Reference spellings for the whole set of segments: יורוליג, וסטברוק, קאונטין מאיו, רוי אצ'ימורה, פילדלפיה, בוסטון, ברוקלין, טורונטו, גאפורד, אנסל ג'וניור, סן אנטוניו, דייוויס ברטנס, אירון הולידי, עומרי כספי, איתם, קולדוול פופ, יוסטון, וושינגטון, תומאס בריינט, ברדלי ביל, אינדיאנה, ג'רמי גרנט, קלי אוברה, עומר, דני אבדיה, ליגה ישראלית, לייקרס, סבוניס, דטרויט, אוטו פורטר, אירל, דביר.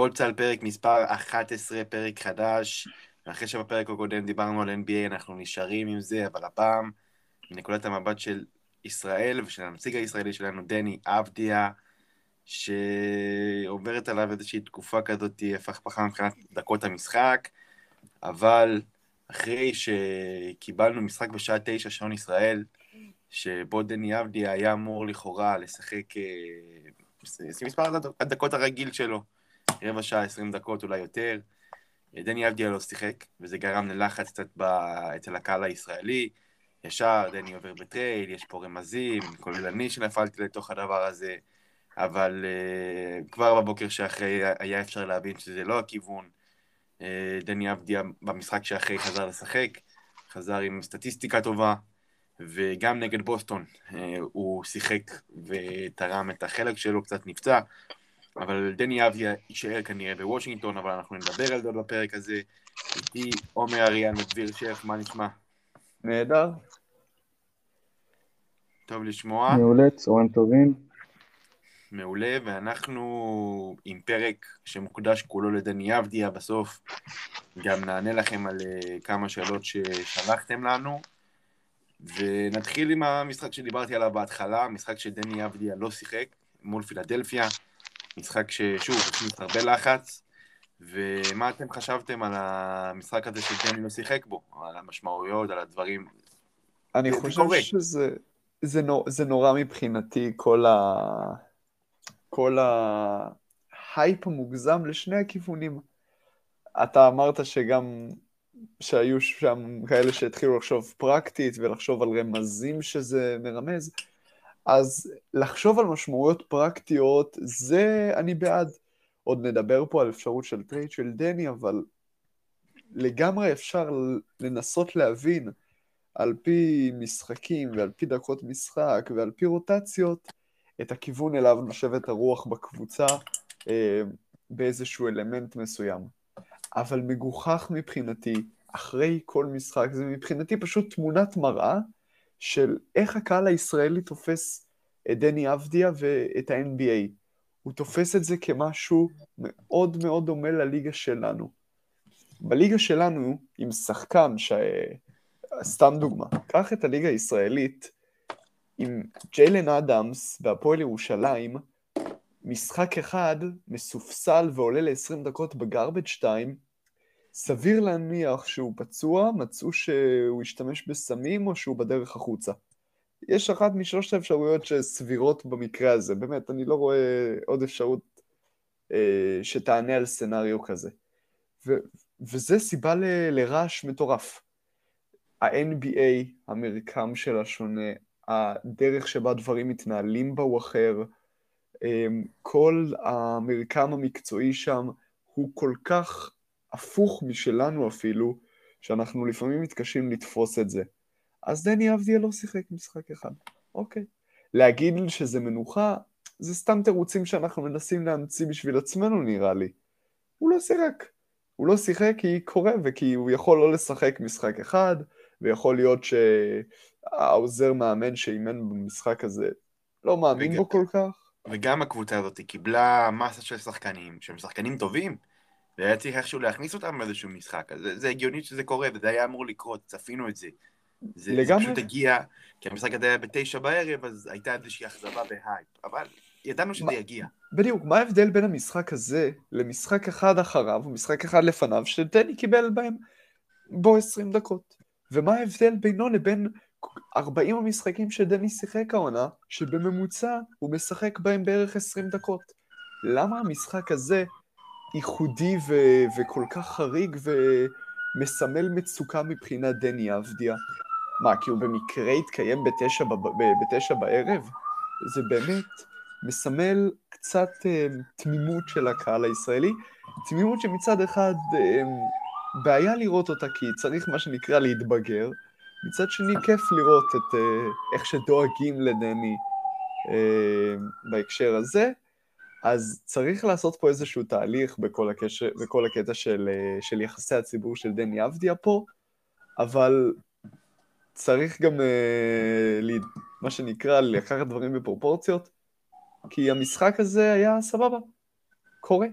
פולצל פרק מספר 11, פרק חדש. אחרי שבפרק הקודם דיברנו על NBA, אנחנו נשארים עם זה, אבל הפעם מנקודת המבט של ישראל ושל הנציג הישראלי שלנו, דני אבדיה, שעוברת עליו איזושהי תקופה כזאת הפכפכה מבחינת דקות המשחק, אבל אחרי שקיבלנו משחק בשעה 9 שעון ישראל, שבו דני אבדיה היה אמור לכאורה לשחק מספר הדקות הרגיל שלו, רבע שעה, 20 דקות אולי יותר, דני אבדיה לא שיחק, וזה גרם ללחץ קצת אצל הקהל הישראלי, ישר דני עובר בטרייל, יש פה רמזים, כוללני שנפלתי לתוך הדבר הזה, אבל כבר בבוקר שאחרי היה אפשר להבין שזה לא הכיוון, דני אבדיה במשחק שאחרי חזר לשחק, חזר עם סטטיסטיקה טובה, וגם נגד בוסטון הוא שיחק ותרם את החלק שלו, קצת נפצע, אבל דני אבדיה יישאר כנראה בוושינגטון, אבל אנחנו נדבר על זה בפרק הזה. איתי עומר אריאל מדביר שייך, מה נשמע? נהדר. טוב לשמוע. מעולה, צהריים טובים. מעולה, ואנחנו עם פרק שמוקדש כולו לדני אבדיה בסוף. גם נענה לכם על כמה שאלות ששלחתם לנו. ונתחיל עם המשחק שדיברתי עליו בהתחלה, משחק שדני אבדיה לא שיחק מול פילדלפיה. משחק ששוב, הכניס הרבה לחץ, ומה אתם חשבתם על המשחק הזה שדני לא שיחק בו? על המשמעויות, על הדברים? אני חושב שזה נורא מבחינתי, כל ההייפ המוגזם לשני הכיוונים. אתה אמרת שגם שהיו שם כאלה שהתחילו לחשוב פרקטית, ולחשוב על רמזים שזה מרמז, אז לחשוב על משמעויות פרקטיות, זה אני בעד. עוד נדבר פה על אפשרות של טרייד של דני, אבל לגמרי אפשר לנסות להבין, על פי משחקים ועל פי דקות משחק ועל פי רוטציות, את הכיוון אליו נושבת הרוח בקבוצה, באיזשהו אלמנט מסוים. אבל מגוחך מבחינתי, אחרי כל משחק, זה מבחינתי פשוט תמונת מראה, של איך הקהל הישראלי תופס את דני אבדיה ואת ה-NBA. הוא תופס את זה כמשהו מאוד מאוד דומה לליגה שלנו. בליגה שלנו, עם שחקן סתם דוגמה, קח את הליגה הישראלית, עם ג'יילן אדמס והפועל ירושלים, משחק אחד מסופסל ועולה ל-20 דקות בגרבג' טיים, סביר להניח שהוא פצוע, מצאו שהוא השתמש בסמים או שהוא בדרך החוצה. יש אחת משלושת האפשרויות שסבירות במקרה הזה, באמת, אני לא רואה עוד אפשרות שתענה על סנריו כזה. וזה סיבה לרעש מטורף. ה-NBA, המרקם של השונה, הדרך שבה דברים מתנהלים בה הוא אחר, כל המרקם המקצועי שם הוא כל כך הפוך משלנו אפילו, שאנחנו לפעמים מתקשים לתפוס את זה. אז דני אבדיה לא שיחק משחק אחד. אוקיי. להגיד שזה מנוחה, זה סתם תירוצים שאנחנו מנסים להמציא בשביל עצמנו, נראה לי. הוא לא שיחק. הוא לא שיחק כי קורה, וכי הוא יכול לא לשחק משחק אחד, ויכול להיות שהעוזר מאמן שאימן במשחק הזה לא מאמין בו כל כך. וגם הקבוצה הזאת קיבלה מסה של שחקנים, שהם שחקנים טובים, והיה צריך איכשהו להכניס אותם באיזשהו משחק, אז זה הגיונית שזה קורה, וזה היה אמור לקרות, צפינו את זה. זה פשוט הגיע, כי המשחק הזה היה בתשע בערב, אז הייתה איזושהי אכזבה בהייפ, אבל ידענו שזה יגיע. בדיוק, מה ההבדל בין המשחק הזה למשחק אחד אחריו, ומשחק אחד לפניו, שדני קיבל בהם בו 20 דקות? ומה ההבדל בינו לבין 40 המשחקים שדני שיחק העונה, שבממוצע הוא משחק בהם בערך 20 דקות? למה המשחק הזה ייחודי וכל כך חריג ומסמל מצוקה מבחינת דני אבדיה? מה, כי הוא במקרה התקיים בתשע בערב? זה באמת מסמל קצת תמימות של הקהל הישראלי, תמימות שמצד אחד בעיה לראות אותה כי צריך מה שנקרא להתבגר, מצד שני כיף לראות איך שדואגים לדני בהקשר הזה, אז צריך לעשות פה איזשהו תהליך בכל הקטע של יחסי הציבור של דני אבדיה פה, אבל צריך גם, מה שנקרא, לקחת דברים בפרופורציות, כי המשחק הזה היה סבבה, קורה.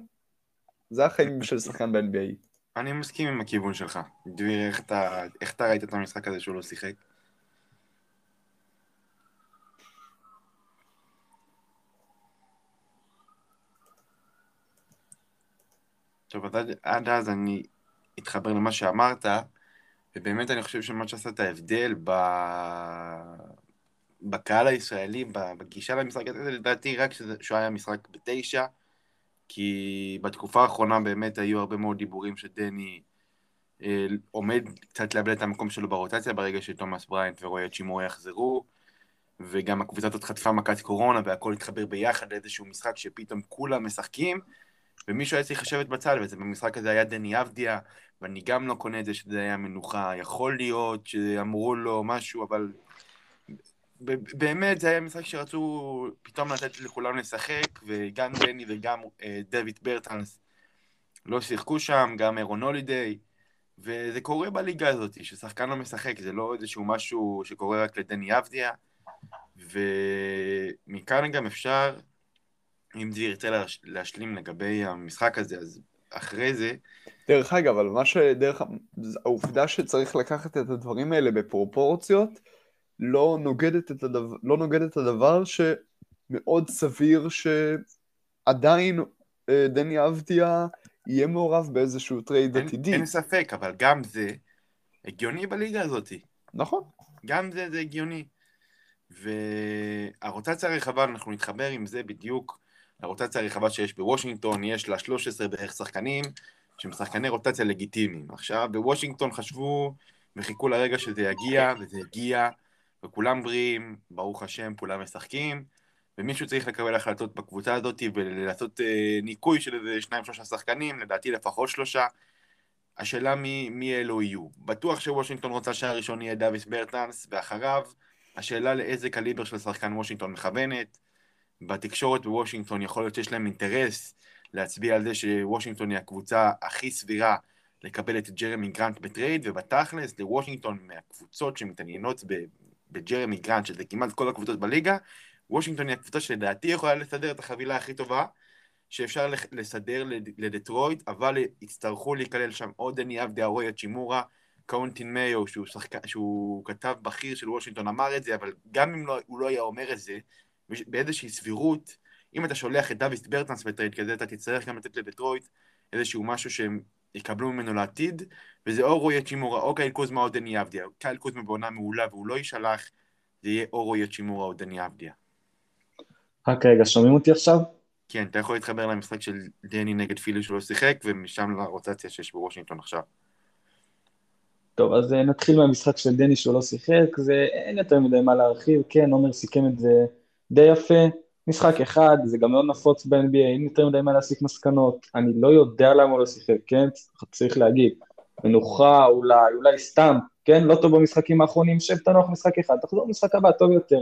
זה החיים של שחקן ב-NBA. אני מסכים עם הכיוון שלך. דביר, איך אתה ראית את המשחק הזה שהוא לא שיחק? טוב, עד אז אני אתחבר למה שאמרת, ובאמת אני חושב שמה שעשה את ההבדל בקהל הישראלי, בגישה למשחק הזה, לדעתי רק שהוא היה משחק ב9, כי בתקופה האחרונה באמת היו הרבה מאוד דיבורים שדני עומד קצת לאבד את המקום שלו ברוטציה, ברגע שתומאס בריינט ורוי אצ'ימורה יחזרו, וגם הקבוצה הזאת חטפה מכת קורונה, והכל התחבר ביחד לאיזשהו משחק שפתאום כולם משחקים, ומישהו היה צריך לשבת בצד, וזה במשחק הזה היה דני אבדיה, ואני גם לא קונה את זה שזה היה מנוחה, יכול להיות שאמרו לו משהו, אבל באמת זה היה משחק שרצו פתאום לתת לכולם לשחק, וגם דני וגם דייוויס ברטנס לא שיחקו שם, גם אירון הולידי, וזה קורה בליגה הזאת, ששחקן לא משחק, זה לא איזשהו משהו שקורה רק לדני אבדיה, ומכאן גם אפשר, אם זה ירצה להשלים לגבי המשחק הזה, אז אחרי זה... דרך אגב, אבל מה שדרך... העובדה שצריך לקחת את הדברים האלה בפרופורציות, לא נוגדת את הדבר, לא נוגדת את הדבר שמאוד סביר שעדיין דני אבדיה יהיה מעורב באיזשהו טרייד עתידי. אין ספק, אבל גם זה הגיוני בליגה הזאת. נכון. גם זה הגיוני. והרוטציה הרחבה, אנחנו נתחבר עם זה בדיוק. הרוטציה הרחבה שיש בוושינגטון, יש לה 13 בערך שחקנים, שהם שחקני רוטציה לגיטימיים. עכשיו, בוושינגטון חשבו וחיכו לרגע שזה יגיע, וזה הגיע, וכולם בריאים, ברוך השם, כולם משחקים, ומישהו צריך לקבל החלטות בקבוצה הזאת, ולעשות ניקוי של איזה 2-3 שחקנים, לדעתי לפחות 3. השאלה מי אלו יהיו. בטוח שוושינגטון רוצה שהראשון יהיה דייוויס ברטנס, ואחריו, השאלה לאיזה קליבר של שחקן וושינגטון מכוונת. בתקשורת בוושינגטון יכול להיות שיש להם אינטרס להצביע על זה שוושינגטון היא הקבוצה הכי סבירה לקבל את ג'רמי גרנט בטרייד, ובתכלס לוושינגטון מהקבוצות שמתעניינות בג'רמי גרנט, שזה כמעט כל הקבוצות בליגה, וושינגטון היא הקבוצה שלדעתי יכולה לסדר את החבילה הכי טובה שאפשר לסדר לדטרויט, אבל יצטרכו להיכלל שם עוד דני אבדיה, רוי אצ'ימורה, קאונטין מאיו, שהוא כתב בכיר של וושינגטון אמר את זה, אבל גם אם הוא לא היה אומר את זה, באיזושהי סבירות, אם אתה שולח את דייוויס ברטנס בטרייד כזה, אתה תצטרך גם לתת לדטרויט איזשהו משהו שהם יקבלו ממנו לעתיד, וזה או רוי אצ'ימורה או קהלי קוזמה או דני אבדיה. קהלי קוזמה בעונה מעולה והוא לא ישלח, זה יהיה או רוי אצ'ימורה או דני אבדיה. רק רגע, שומעים אותי עכשיו? כן, אתה יכול להתחבר למשחק של דני נגד פילי שלא שיחק, ומשם לרוטציה שיש בוושינגטון עכשיו. טוב, אז נתחיל מהמשחק של דני שלא שיחק, זה אין יותר מדי מה להרחיב, כן, עומר סיכם את זה די יפה, משחק אחד, זה גם מאוד נפוץ ב-NBA, אין יותר מדי מה להסיק מסקנות, אני לא יודע למה הוא לא שיחק, כן, צריך להגיד, מנוחה אולי סתם, כן, לא טוב במשחקים האחרונים, שב תנוח משחק אחד, תחזור משחק הבא, טוב יותר,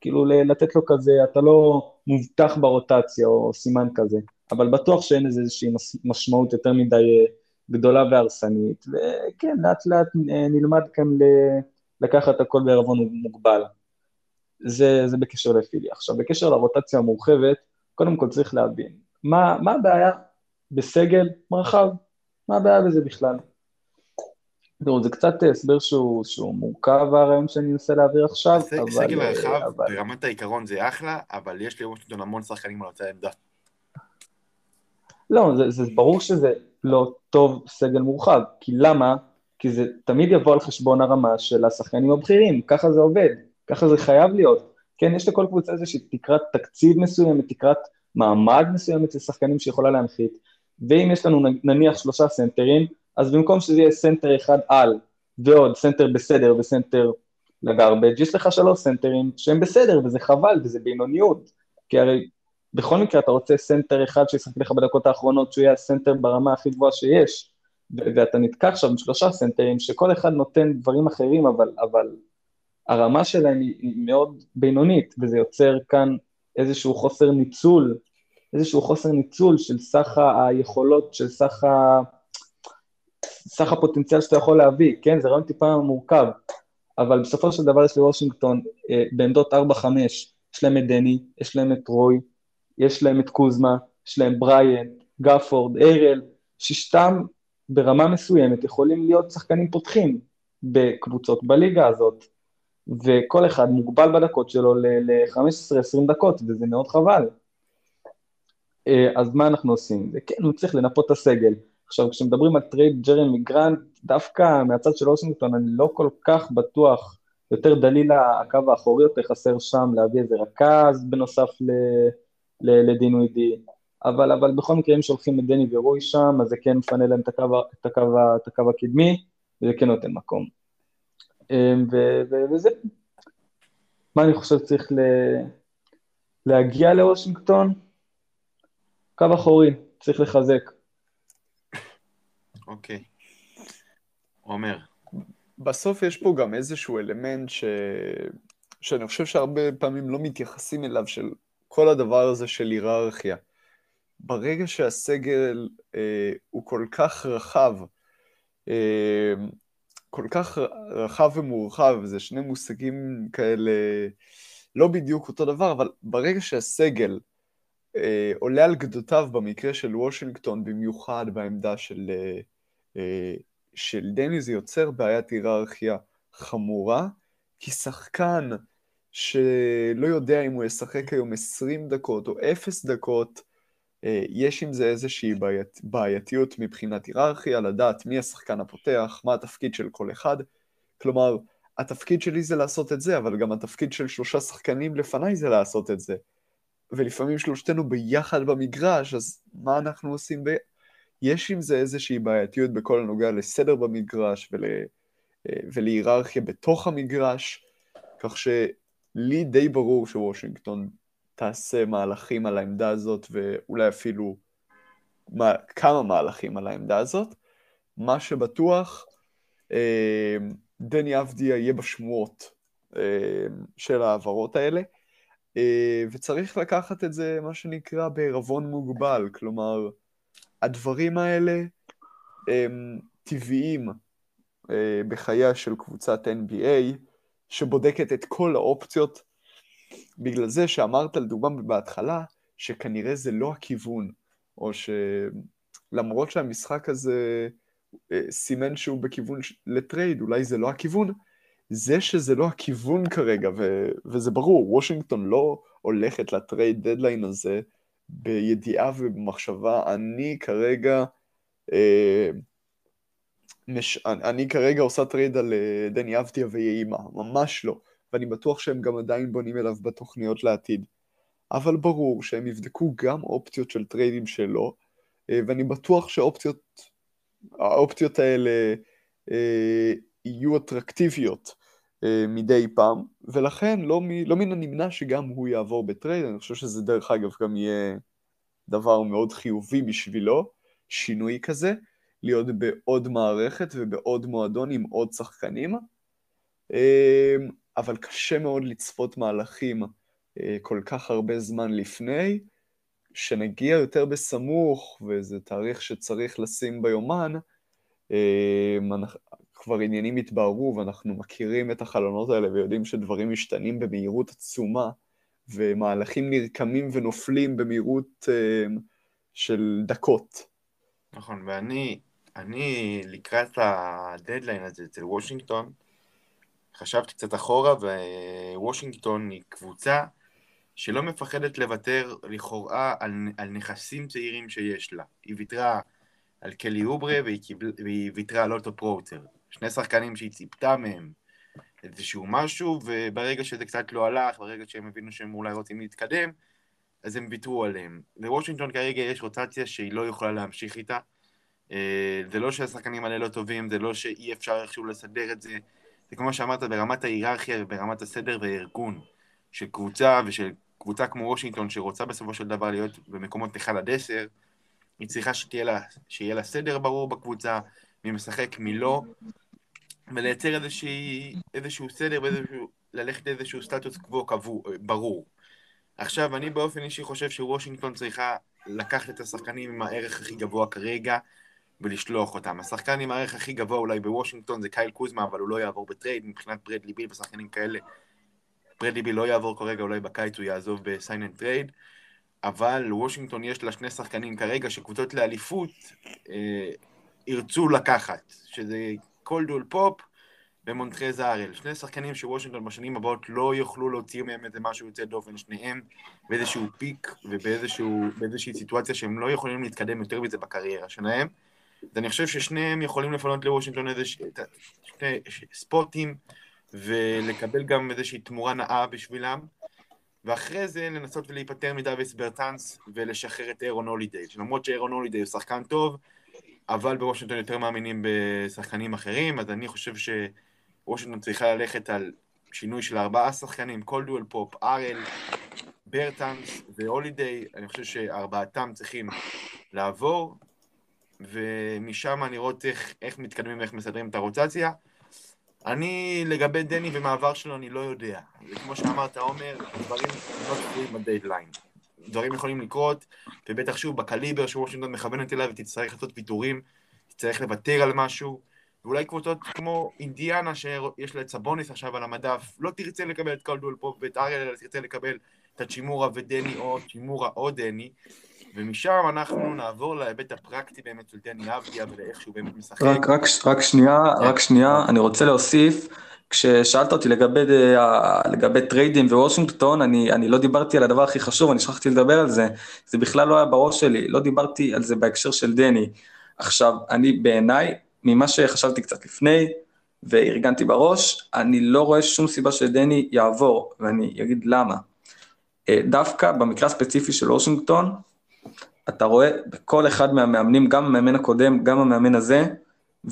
כאילו לתת לו כזה, אתה לא מובטח ברוטציה או סימן כזה, אבל בטוח שאין איזושהי משמעות יותר מדי גדולה והרסנית, וכן, לאט לאט נלמד כאן לקחת הכל בערבון מוגבל. זה בקשר לפילי. עכשיו, בקשר לרוטציה המורחבת, קודם כל צריך להבין, מה הבעיה בסגל מרחב? מה הבעיה בזה בכלל? תראו, זה קצת הסבר שהוא מורכב, הרעיון שאני אנסה להעביר עכשיו, אבל... סגל הרחב, ברמת העיקרון זה אחלה, אבל יש לי וושינגטון המון שחקנים על אותה עמדה. לא, זה ברור שזה לא טוב סגל מורחב, כי למה? כי זה תמיד יבוא על חשבון הרמה של השחקנים הבכירים, ככה זה עובד. ככה זה חייב להיות, כן, יש לכל קבוצה איזושהי תקרת תקציב מסוימת, תקרת מעמד מסוימת לשחקנים שיכולה להנחית, ואם יש לנו נניח 3 סנטרים, אז במקום שזה יהיה סנטר אחד על, ועוד סנטר בסדר וסנטר לגרבג', יש לך 3 סנטרים שהם בסדר, וזה חבל, וזה בינוניות, כי הרי בכל מקרה אתה רוצה סנטר אחד שישחק לך בדקות האחרונות, שהוא יהיה הסנטר ברמה הכי גבוהה שיש, ואתה נתקע עכשיו עם 3 סנטרים, שכל אחד נותן דברים אחרים, אבל הרמה שלהם היא מאוד בינונית, וזה יוצר כאן איזשהו חוסר ניצול של סך היכולות, של סך הפוטנציאל שאתה יכול להביא, כן? זה רעיון טיפה מורכב, אבל בסופו של דבר יש לוושינגטון, בעמדות 4-5, יש להם את דני, יש להם את רוי, יש להם את קוזמה, יש להם בריינט, גאפורד, אירל, ששתם ברמה מסוימת יכולים להיות שחקנים פותחים בקבוצות בליגה הזאת, וכל אחד מוגבל בדקות שלו ל-15-20 דקות, וזה מאוד חבל. אז מה אנחנו עושים? כן, הוא צריך לנפות את הסגל. עכשיו, כשמדברים על טרייד ג'רמי גרנט, דווקא מהצד של וושינגטון, אני לא כל כך בטוח, יותר דלילה, הקו האחורי יותר חסר שם, להביא איזה רכז בנוסף לדינוידי, אבל בכל מקרה, אם שולחים את דני ורוי שם, אז זה כן מפנה להם את הקו הקדמי, וזה כן נותן מקום. וזה, מה אני חושב צריך להגיע לוושינגטון? קו אחורי, צריך לחזק. אוקיי. עומר. בסוף יש פה גם איזשהו אלמנט שאני חושב שהרבה פעמים לא מתייחסים אליו, של כל הדבר הזה של היררכיה. ברגע שהסגל הוא כל כך רחב, כל כך רחב ומורחב, זה שני מושגים כאלה, לא בדיוק אותו דבר, אבל ברגע שהסגל עולה על גדותיו, במקרה של וושינגטון, במיוחד בעמדה של דני, זה יוצר בעיית היררכיה חמורה, כי שחקן שלא יודע אם הוא ישחק היום 20 דקות או 0 דקות, יש עם זה איזושהי בעייתיות מבחינת היררכיה, לדעת מי השחקן הפותח, מה התפקיד של כל אחד. כלומר, התפקיד שלי זה לעשות את זה, אבל גם התפקיד של 3 שחקנים לפניי זה לעשות את זה. ולפעמים שלושתנו ביחד במגרש, אז מה אנחנו עושים? יש עם זה איזושהי בעייתיות בכל הנוגע לסדר במגרש ולהיררכיה בתוך המגרש, כך שלי די ברור שוושינגטון תעשה מהלכים על העמדה הזאת, ואולי אפילו כמה מהלכים על העמדה הזאת. מה שבטוח, דני אבדיה יהיה בשמועות של העברות האלה, וצריך לקחת את זה, מה שנקרא, בערבון מוגבל. כלומר, הדברים האלה הם טבעיים בחייה של קבוצת NBA, שבודקת את כל האופציות, בגלל זה שאמרת לדוגמה בהתחלה, שכנראה זה לא הכיוון, או שלמרות שהמשחק הזה סימן שהוא בכיוון לטרייד, אולי זה לא הכיוון, זה שזה לא הכיוון כרגע, וזה ברור, וושינגטון לא הולכת לטרייד דדליין הזה, בידיעה ובמחשבה, אני כרגע עושה טרייד על דני אבדיה ויאימה, ממש לא, ואני בטוח שהם גם עדיין בונים אליו בתוכניות לעתיד, אבל ברור שהם יבדקו גם אופציות של טריידים שלו, ואני בטוח שהאופציות האלה יהיו אטרקטיביות מדי פעם, ולכן לא מן הנמנע שגם הוא יעבור בטרייד. אני חושב שזה דרך אגב גם יהיה דבר מאוד חיובי בשבילו, שינוי כזה, להיות בעוד מערכת ובעוד מועדון עם עוד שחקנים, אבל קשה מאוד לצפות מהלכים כל כך הרבה זמן לפני, שנגיע יותר בסמוך, וזה תאריך שצריך לשים ביומן, כבר עניינים התבהרו, ואנחנו מכירים את החלונות האלה, ויודעים שדברים משתנים במהירות עצומה, ומהלכים נרקמים ונופלים במהירות של דקות. נכון, ואני לקראת הדדליין הזה אצל וושינגטון, חשבתי קצת אחורה, ווושינגטון היא קבוצה שלא מפחדת לוותר לכאורה על נכסים צעירים שיש לה. היא ויתרה על קלי אוברה והיא ויתרה על אוטו פורטר. שני שחקנים שהיא ציפתה מהם איזשהו משהו, וברגע שזה קצת לא הלך, ברגע שהם הבינו שהם אולי רוצים להתקדם, אז הם ויתרו עליהם. לוושינגטון כרגע יש רוטציה שהיא לא יכולה להמשיך איתה. זה לא שהשחקנים האלה לא טובים, זה לא שאי אפשר איכשהו לסדר את זה, זה כמו שאמרת, ברמת ההיררכיה וברמת הסדר והארגון של קבוצה, ושל קבוצה כמו וושינגטון שרוצה בסופו של דבר להיות במקומות 1-10, היא צריכה שיהיה לה סדר ברור בקבוצה, מי משחק מי לא, ולייצר איזשהו סדר, ללכת לאיזשהו סטטוס קבוע ברור. עכשיו, אני באופן אישי חושב שוושינגטון צריכה לקחת את השחקנים עם הערך הכי גבוה כרגע, ולשלוח אותם. השחקן עם הערך הכי גבוה אולי בוושינגטון זה קהל קוזמה, אבל הוא לא יעבור בטרייד. מבחינת ברדלי ביל ושחקנים כאלה, ברדלי ביל לא יעבור כרגע, אולי בקיץ הוא יעזוב בסייגן טרייד. אבל וושינגטון יש לה שני שחקנים כרגע שקבוצות לאליפות ירצו לקחת, שזה קולדוול פופ ומונטרז אירל, שני שחקנים שוושינגטון בשנים הבאות לא יוכלו להוציא מהם איזה משהו יוצא דופן, שניהם באיזשהו פיק ובאיזושהי סיטואציה שהם לא יכולים להתקדם יותר בזה בקריירה שלהם. אז אני חושב ששניהם יכולים לפנות לוושינגטון איזה שני ספוטים ולקבל גם איזושהי תמורה נאה בשבילם, ואחרי זה לנסות ולהיפטר מדייוויס ברטנס ולשחרר את אירון הולידי, שלמרות שאירון הולידי הוא שחקן טוב, אבל בוושינגטון יותר מאמינים בשחקנים אחרים, אז אני חושב שוושינגטון צריכה ללכת על שינוי של 4 שחקנים, קולדוול פופ, אירל, ברטנס והולידי, אני חושב ש4 צריכים לעבור, ומשם אני רואה איך מתקדמים ואיך מסדרים את הרוטציה. אני, לגבי דני ומעבר שלו, אני לא יודע. וכמו שאמרת, עומר, דברים לא תקועים בדיידליין. דברים יכולים לקרות, ובטח שוב, בקליבר שוושינגטון מכוונת אליו, ותצטרך לעשות ויתורים, תצטרך לוותר על משהו, ואולי קבוצות כמו אינדיאנה, שיש לה את סבוניס עכשיו על המדף, לא תרצה לקבל את קולדוול פופ ואת אריאל, אלא תרצה לקבל את הצ'ימורה ודני, או צ'ימורה או דני, ומשם אנחנו נעבור להיבט הפרקטי באמת של דני אבדיה ולאיך שהוא באמת משחק. רק שנייה, אני רוצה להוסיף, כששאלת אותי לגבי טריידים ווושינגטון, אני לא דיברתי על הדבר הכי חשוב, אני שכחתי לדבר על זה, זה בכלל לא היה בראש שלי, לא דיברתי על זה בהקשר של דני. עכשיו, אני בעיניי, ממה שחשבתי קצת לפני, והרגנתי בראש, אני לא רואה שום סיבה שדני יעבור, ואני אגיד למה. דווקא במקרה הספציפי של וושינגטון, אתה רואה בכל אחד מהמאמנים, גם המאמן הקודם, גם המאמן הזה,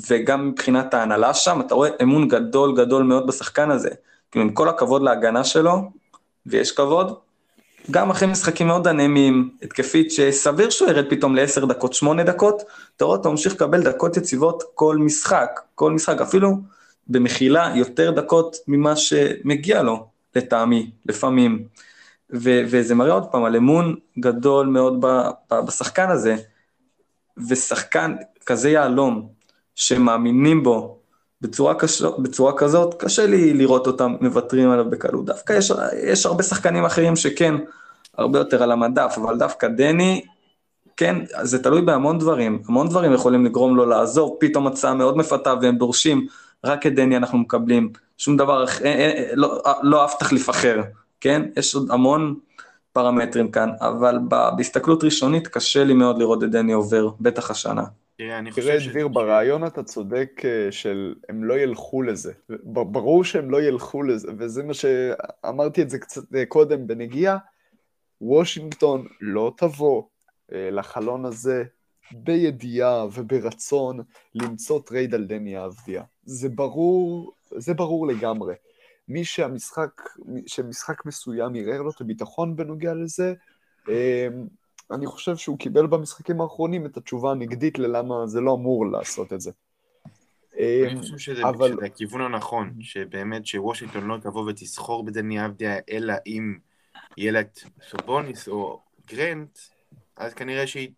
וגם מבחינת ההנהלה שם, אתה רואה אמון גדול גדול מאוד בשחקן הזה. עם כל הכבוד להגנה שלו, ויש כבוד, גם אחרי משחקים מאוד דנמיים, התקפית שסביר שהוא ירד פתאום ל10 דקות, 8 דקות, אתה רואה, אתה ממשיך לקבל דקות יציבות כל משחק, אפילו במחילה יותר דקות ממה שמגיע לו, לטעמי, לפעמים. וזה מראה עוד פעם על אמון גדול מאוד בשחקן הזה, ושחקן כזה יעלום שמאמינים בו בצורה כזאת, קשה לי לראות אותם מוותרים עליו בקלות. דווקא יש הרבה שחקנים אחרים שכן הרבה יותר על המדף, אבל דווקא דני, כן, זה תלוי בהמון דברים, המון דברים יכולים לגרום לו לעזור, פתאום הצעה מאוד מפתה והם דורשים, רק את דני אנחנו מקבלים, שום דבר, לא אף תחליף אחר. כן, יש עוד המון פרמטרים כאן, אבל בהסתכלות ראשונית קשה לי מאוד לראות את דני עובר, בטח השנה. תראה, דביר, ברעיון אתה צודק שהם לא ילכו לזה, ברור שהם לא ילכו לזה, וזה מה שאמרתי את זה קצת קודם בנגיעה, וושינגטון לא תבוא לחלון הזה בידיעה וברצון למצוא טרייד על דני אבדיה, זה ברור לגמרי. מי שמשחק מסוים יראה לו את הביטחון בנוגע לזה, אני חושב שהוא קיבל במשחקים האחרונים את התשובה הנגדית ללמה זה לא אמור לעשות את זה. אני חושב שזה הכיוון הנכון, שבאמת שוושינגטון לא תבוא ותסחור בדני אבדיה, אלא אם ילד סבוניס או גרנט, אז כנראה שהיא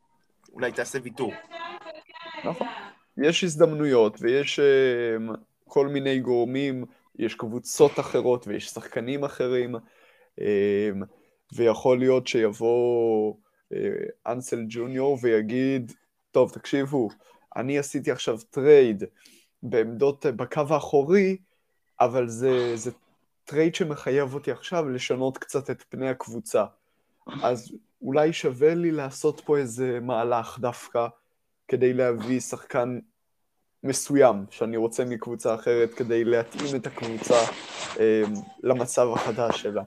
אולי תעשה ויתור. נכון. יש הזדמנויות ויש כל מיני גורמים, יש קבוצות אחרות ויש שחקנים אחרים, ויכול להיות שיבוא אנסל ג'וניור ויגיד, טוב, תקשיבו, אני עשיתי עכשיו טרייד בעמדות בקו האחורי, אבל זה טרייד שמחייב אותי עכשיו לשנות קצת את פני הקבוצה. אז אולי שווה לי לעשות פה איזה מהלך דווקא, כדי להביא שחקן מסוים שאני רוצה מקבוצה אחרת כדי להתאים את הקבוצה למצב החדש שלה.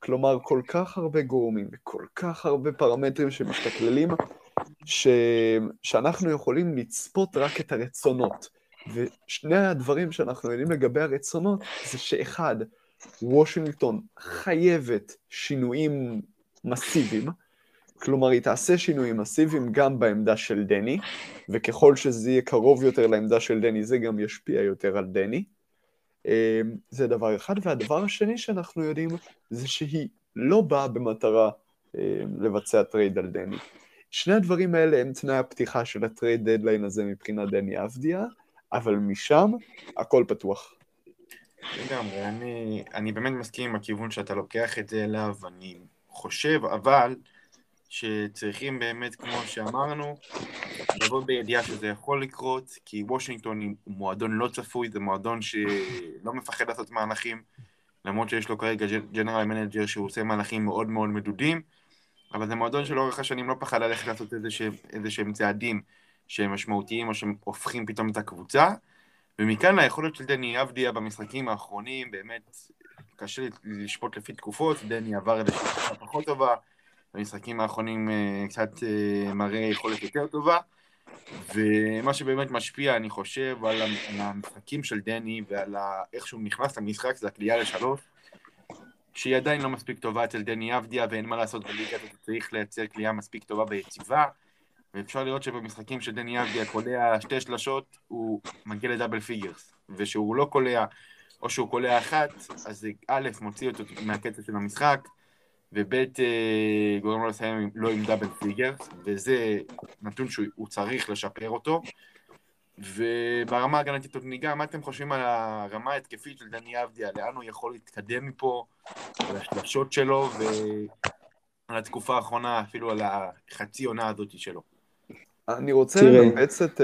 כלומר, כל כך הרבה גורמים וכל כך הרבה פרמטרים שמשתכללים, שאנחנו יכולים לצפות רק את הרצונות. ושני הדברים שאנחנו יודעים לגבי הרצונות זה שאחד, וושינגטון חייבת שינויים מסיביים, כלומר, היא תעשה שינויים מסיביים גם בעמדה של דני, וככל שזה יהיה קרוב יותר לעמדה של דני, זה גם ישפיע יותר על דני. זה דבר אחד, והדבר השני שאנחנו יודעים, זה שהיא לא באה במטרה לבצע טרייד על דני. שני הדברים האלה הם תנאי הפתיחה של הטרייד דדליין הזה מבחינת דני אבדיה, אבל משם הכל פתוח. לגמרי, אני באמת מסכים עם הכיוון שאתה לוקח את זה אליו, אני חושב, אבל שצריכים באמת, כמו שאמרנו, לבוא בידיעה שזה יכול לקרות, כי וושינגטון הוא מועדון לא צפוי, זה מועדון שלא מפחד לעשות מהלכים, למרות שיש לו כרגע ג'נרל מנג'ר שהוא עושה מהלכים מאוד מאוד מדודים, אבל זה מועדון שלאורך השנים לא פחד ללכת לעשות איזה שהם צעדים שהם משמעותיים או שהם הופכים פתאום את הקבוצה, ומכאן היכולת של דני אבדיה במשחקים האחרונים, באמת קשה לשפוט לפי תקופות, דני עבר איזושהי תקופה פחות טובה, במשחקים האחרונים קצת מראה יכולת יותר טובה, ומה שבאמת משפיע, אני חושב, על המשחקים של דני ועל איך שהוא נכנס למשחק, זה הקליעה לשלוש, שהיא עדיין לא מספיק טובה אצל דני אבדיה, ואין מה לעשות בליגה, אתה צריך לייצר קליעה מספיק טובה ויציבה, ואפשר לראות שבמשחקים של דני אבדיה קולע שתי שלשות, הוא מגיע לדאבל פיגרס, ושהוא לא קולע, או שהוא קולע אחת, אז זה א', מוציא אותו מהקצב של המשחק, וב' גורם לו לסיים לא עם דאבל פיגרס, וזה נתון שהוא צריך לשפר אותו. וברמה הגנתית ותניגה, מה אתם חושבים על הרמה ההתקפית של דני אבדיה? לאן הוא יכול להתקדם מפה, על השלשות שלו, ועל התקופה האחרונה, אפילו על החצי עונה הזאת שלו? אני רוצה לנפץ את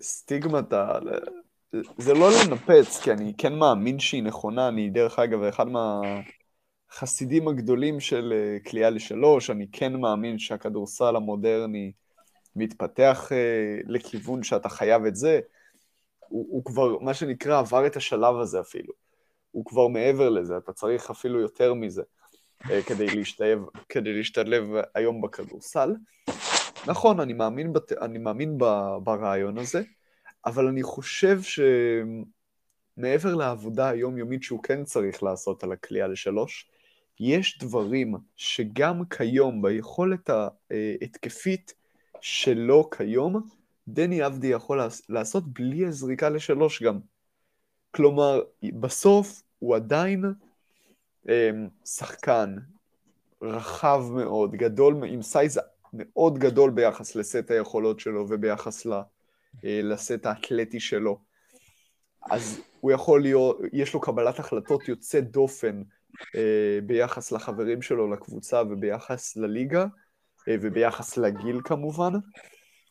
סטיגמת ה... זה לא לנפץ, כי אני כן מאמין שהיא נכונה, אני דרך אגב, אחד מה... חסידים הגדולים של קליעה לשלוש, אני כן מאמין שהכדורסל המודרני מתפתח לכיוון שאתה חייב את זה, הוא כבר, מה שנקרא, עבר את השלב הזה אפילו, הוא כבר מעבר לזה, אתה צריך אפילו יותר מזה, כדי להשתלב היום בכדורסל. נכון, אני מאמין ברעיון הזה, אבל אני חושב ש... מעבר לעבודה היומיומית שהוא כן צריך לעשות על הקליעה לשלוש, יש דברים שגם כיום, ביכולת ההתקפית שלו כיום, דני אבדיה יכול לעשות בלי הזריקה לשלוש גם. כלומר, בסוף הוא עדיין שחקן רחב מאוד, גדול, עם סייז מאוד גדול ביחס לסט היכולות שלו וביחס לסט האתלטי שלו. אז הוא יכול להיות, יש לו קבלת החלטות יוצאת דופן ביחס לחברים שלו, לקבוצה וביחס לליגה, וביחס לגיל כמובן.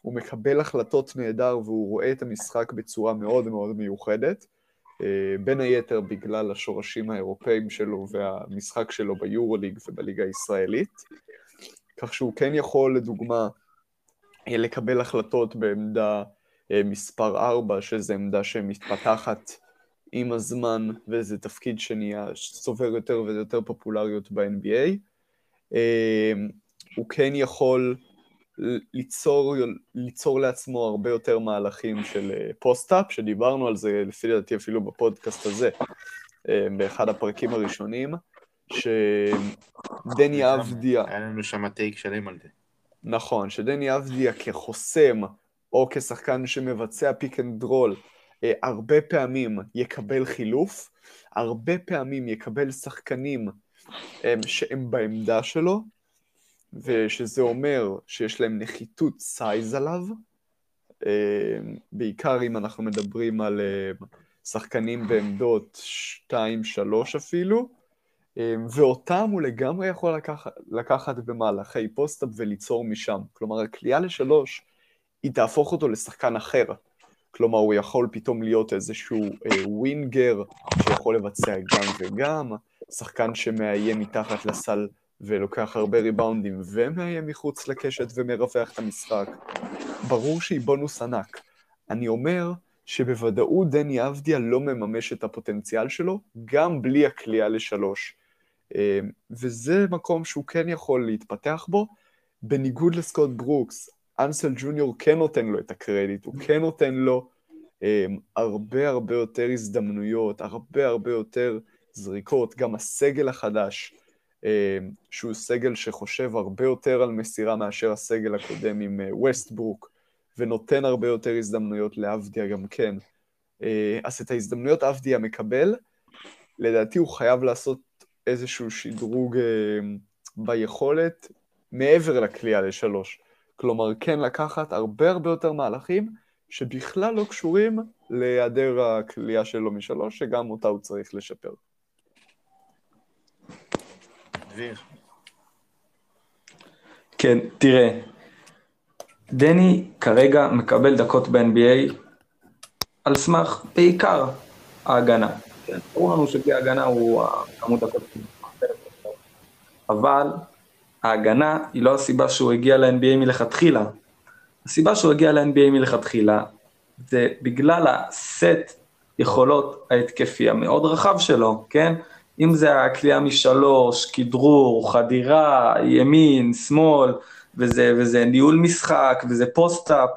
הוא מקבל החלטות נהדר והוא רואה את המשחק בצורה מאוד מאוד מיוחדת, בין היתר בגלל השורשים האירופאים שלו והמשחק שלו ביורוליג ובליגה הישראלית, כך שהוא כן יכול לדוגמה לקבל החלטות בעמדה מספר 4, שזו עמדה שמתפתחת עם הזמן, וזה תפקיד שצובר יותר ויותר פופולריות ב-NBA. הוא כן יכול ליצור לעצמו הרבה יותר מהלכים של פוסט-אפ, שדיברנו על זה לפי דעתי אפילו בפודקאסט הזה, באחד הפרקים הראשונים, שדני אבדיה... היה לנו שם טייק שלם על זה. נכון, שדני אבדיה כחוסם, או כשחקן שמבצע פיק אנד רול, הרבה פעמים יקבל חילוף, הרבה פעמים יקבל שחקנים שהם בעמדה שלו, ושזה אומר שיש להם נחיתות סייז עליו, בעיקר אם אנחנו מדברים על שחקנים בעמדות 2-3 אפילו, ואותם הוא לגמרי יכול לקחת במהלכי פוסט-אפ וליצור משם. כלומר, הקליעה לשלוש, היא תהפוך אותו לשחקן אחר. כלומר, הוא יכול פתאום להיות איזשהו ווינגר, שיכול לבצע גם וגם, שחקן שמאיים מתחת לסל ולוקח הרבה ריבאונדים, ומאיים מחוץ לקשת ומרווח את המשחק. ברור שהיא בונוס ענק. אני אומר שבוודאות דני אבדיה לא מממש את הפוטנציאל שלו, גם בלי הקליעה לשלוש. וזה מקום שהוא כן יכול להתפתח בו, בניגוד לסקוט ברוקס, אנסל ג'וניור כן נותן לו את הקרדיט, הוא כן נותן לו הרבה הרבה יותר הזדמנויות, הרבה הרבה יותר זריקות, גם הסגל החדש, שהוא סגל שחושב הרבה יותר על מסירה מאשר הסגל הקודם עם וסטברוק, ונותן הרבה יותר הזדמנויות לאבדיה גם כן. אז את ההזדמנויות אבדיה מקבל, לדעתי הוא חייב לעשות איזשהו שדרוג ביכולת, מעבר לקליעה לשלוש. כלומר, כן לקחת הרבה הרבה יותר מהלכים שבכלל לא קשורים להיעדר הקליעה שלו משלוש, שגם אותה הוא צריך לשפר. כן, תראה, דני כרגע מקבל דקות ב-NBA על סמך בעיקר ההגנה. תראו לנו שבלי ההגנה הוא כמות דקות, אבל ההגנה היא לא הסיבה שהוא הגיע ל-NBA מלכתחילה. הסיבה שהוא הגיע ל-NBA מלכתחילה זה בגלל הסט יכולות ההתקפי המאוד רחב שלו, כן? אם זה הקליעה משלוש, כדרור, חדירה, ימין, שמאל, וזה ניהול משחק, וזה פוסט-אפ,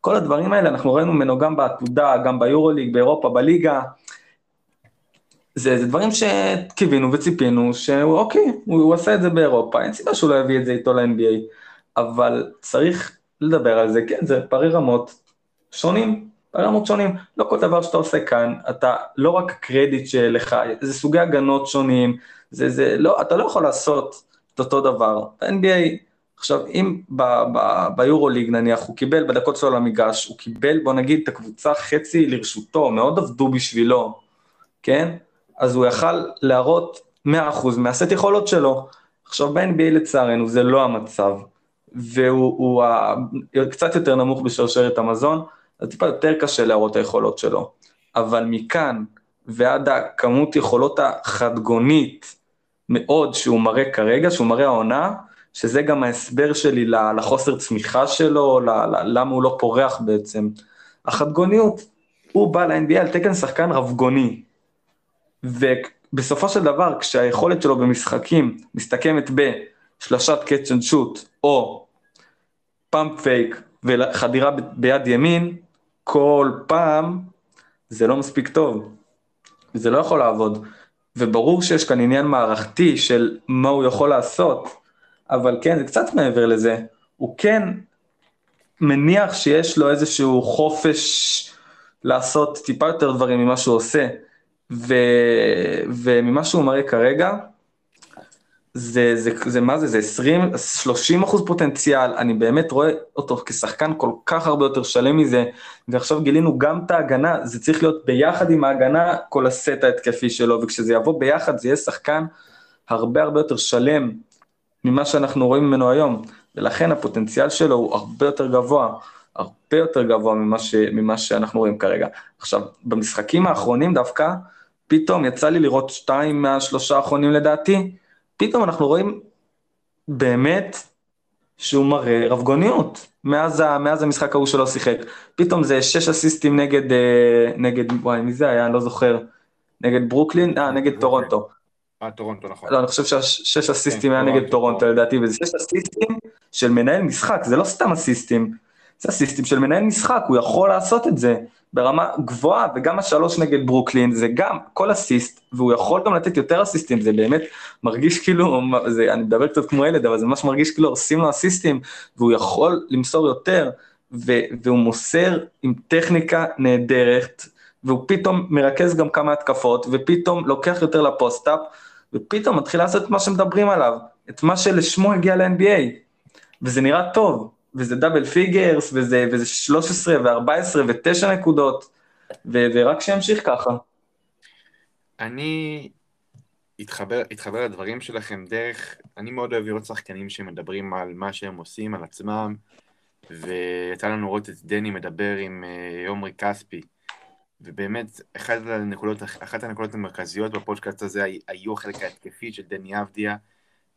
כל הדברים האלה אנחנו ראינו ממנו גם בעתודה, גם ביורוליג, באירופה, בליגה, זה דברים שקיווינו וציפינו, שאוקיי, הוא עשה את זה באירופה, אין סיבה שהוא לא הביא את זה איתו ל-NBA, אבל צריך לדבר על זה, כן, זה פערי רמות שונים, לא כל דבר שאתה עושה כאן, אתה לא רק הקרדיט שלך, זה סוגי הגנות שונים, אתה לא יכול לעשות את אותו דבר, ב-NBA, עכשיו אם ביורוליג נניח, הוא קיבל בדקות שלו למגרש, הוא קיבל בוא נגיד את הקבוצה חצי לרשותו, מאוד עבדו בשבילו, כן? אז הוא יכל להראות 100% מהסט יכולות שלו, עכשיו ב-NBA לצערנו זה לא המצב, והוא קצת יותר נמוך בשרשרת המזון, זה טיפה יותר קשה להראות את היכולות שלו, אבל מכאן ועד הכמות יכולות החדגונית מאוד שהוא מראה כרגע, שהוא מראה העונה, שזה גם ההסבר שלי לחוסר צמיחה שלו, למה הוא לא פורח בעצם. החדגוניות, הוא בא ל-NBA על תקן שחקן רבגוני, ובסופו של דבר כשהיכולת שלו במשחקים מסתכמת בשלשת catch and shoot או פאמפ פייק, וחדירה ביד ימין, כל פעם, זה לא מספיק טוב, וזה לא יכול לעבוד, וברור שיש כאן עניין מערכתי, של מה הוא יכול לעשות, אבל כן, זה קצת מעבר לזה, הוא כן מניח שיש לו איזשהו חופש, לעשות טיפה יותר דברים ממה שהוא עושה, וממה שהוא מראה כרגע, זה מה זה? זה 20-30% פוטנציאל, אני באמת רואה אותו כשחקן כל כך הרבה יותר שלם מזה, ועכשיו גילינו גם את ההגנה, זה צריך להיות ביחד עם ההגנה כל הסט ההתקפי שלו, וכשזה יבוא ביחד זה יהיה שחקן הרבה הרבה יותר שלם ממה שאנחנו רואים ממנו היום, ולכן הפוטנציאל שלו הוא הרבה יותר גבוה, הרבה יותר גבוה ממה שאנחנו רואים כרגע. עכשיו, במשחקים האחרונים דווקא, פתאום יצא לי לראות 2 מה-3 האחרונים לדעתי, פתאום אנחנו רואים באמת שהוא מראה רבגוניות, מאז המשחק ההוא שלא שיחק, פתאום זה 6 אסיסטים נגד וואי, מי זה היה? אני לא זוכר, נגד ברוקלין, נגד טורונטו. טורונטו, נכון. לא, אני חושב ש6 אסיסטים היה נגד טורונטו, לדעתי, וזה 6 אסיסטים של מנהל משחק, זה לא סתם אסיסטים, זה אסיסטים של מנהל משחק, הוא יכול לעשות את זה ברמה גבוהה, וגם ה3 נגד ברוקלין, זה גם כל אסיסט, והוא יכול גם לתת יותר אסיסטים, זה באמת מרגיש כאילו, אני מדבר קצת כמו ילד, אבל זה ממש מרגיש כאילו, עושים לו אסיסטים, והוא יכול למסור יותר, והוא מוסר עם טכניקה נהדרת, והוא פתאום מרכז גם כמה התקפות, ופתאום לוקח יותר לפוסט-אפ, ופתאום מתחיל לעשות את מה שמדברים עליו, את מה שלשמו הגיע ל-NBA, וזה נראה טוב, וזה דאבל פיגרס, וזה 13 ו-14 ו-9 נקודות, ורק שימשיך ככה. אני אתחבר לדברים שלכם דרך, אני מאוד אוהב לראות שחקנים שמדברים על מה שהם עושים, על עצמם, ויצא לנו לראות את דני מדבר עם עומרי כספי, ובאמת, אחת הנקודות המרכזיות בפודקאסט הזה היו החלק ההתקפי של דני אבדיה,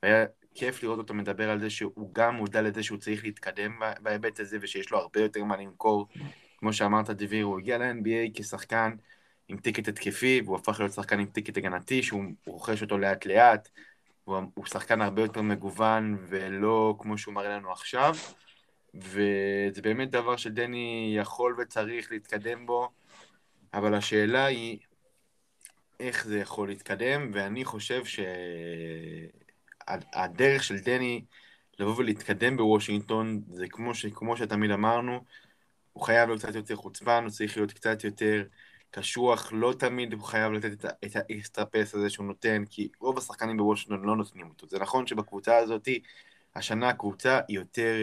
והיה כיף לראות אותו מדבר על זה שהוא גם מודע לזה שהוא צריך להתקדם בהיבט הזה, ושיש לו הרבה יותר מה למכור. כמו שאמרת דביר, הוא הגיע ל-NBA כשחקן עם טיקט התקפי, והוא הפך להיות שחקן עם טיקט הגנתי, שהוא רוכש אותו לאט לאט, הוא שחקן הרבה יותר מגוון, ולא כמו שהוא מראה לנו עכשיו, וזה באמת דבר שדני יכול וצריך להתקדם בו, אבל השאלה היא, איך זה יכול להתקדם, ואני חושב הדרך של דני לבוא ולהתקדם בוושינגטון, זה כמו שתמיד אמרנו, הוא חייב להיות קצת יותר חוצפן, הוא צריך להיות קצת יותר קשוח, לא תמיד הוא חייב לתת את האקסטרה פס הזה שהוא נותן, כי רוב השחקנים בוושינגטון לא נותנים אותו. זה נכון שבקבוצה הזאת, השנה הקבוצה היא יותר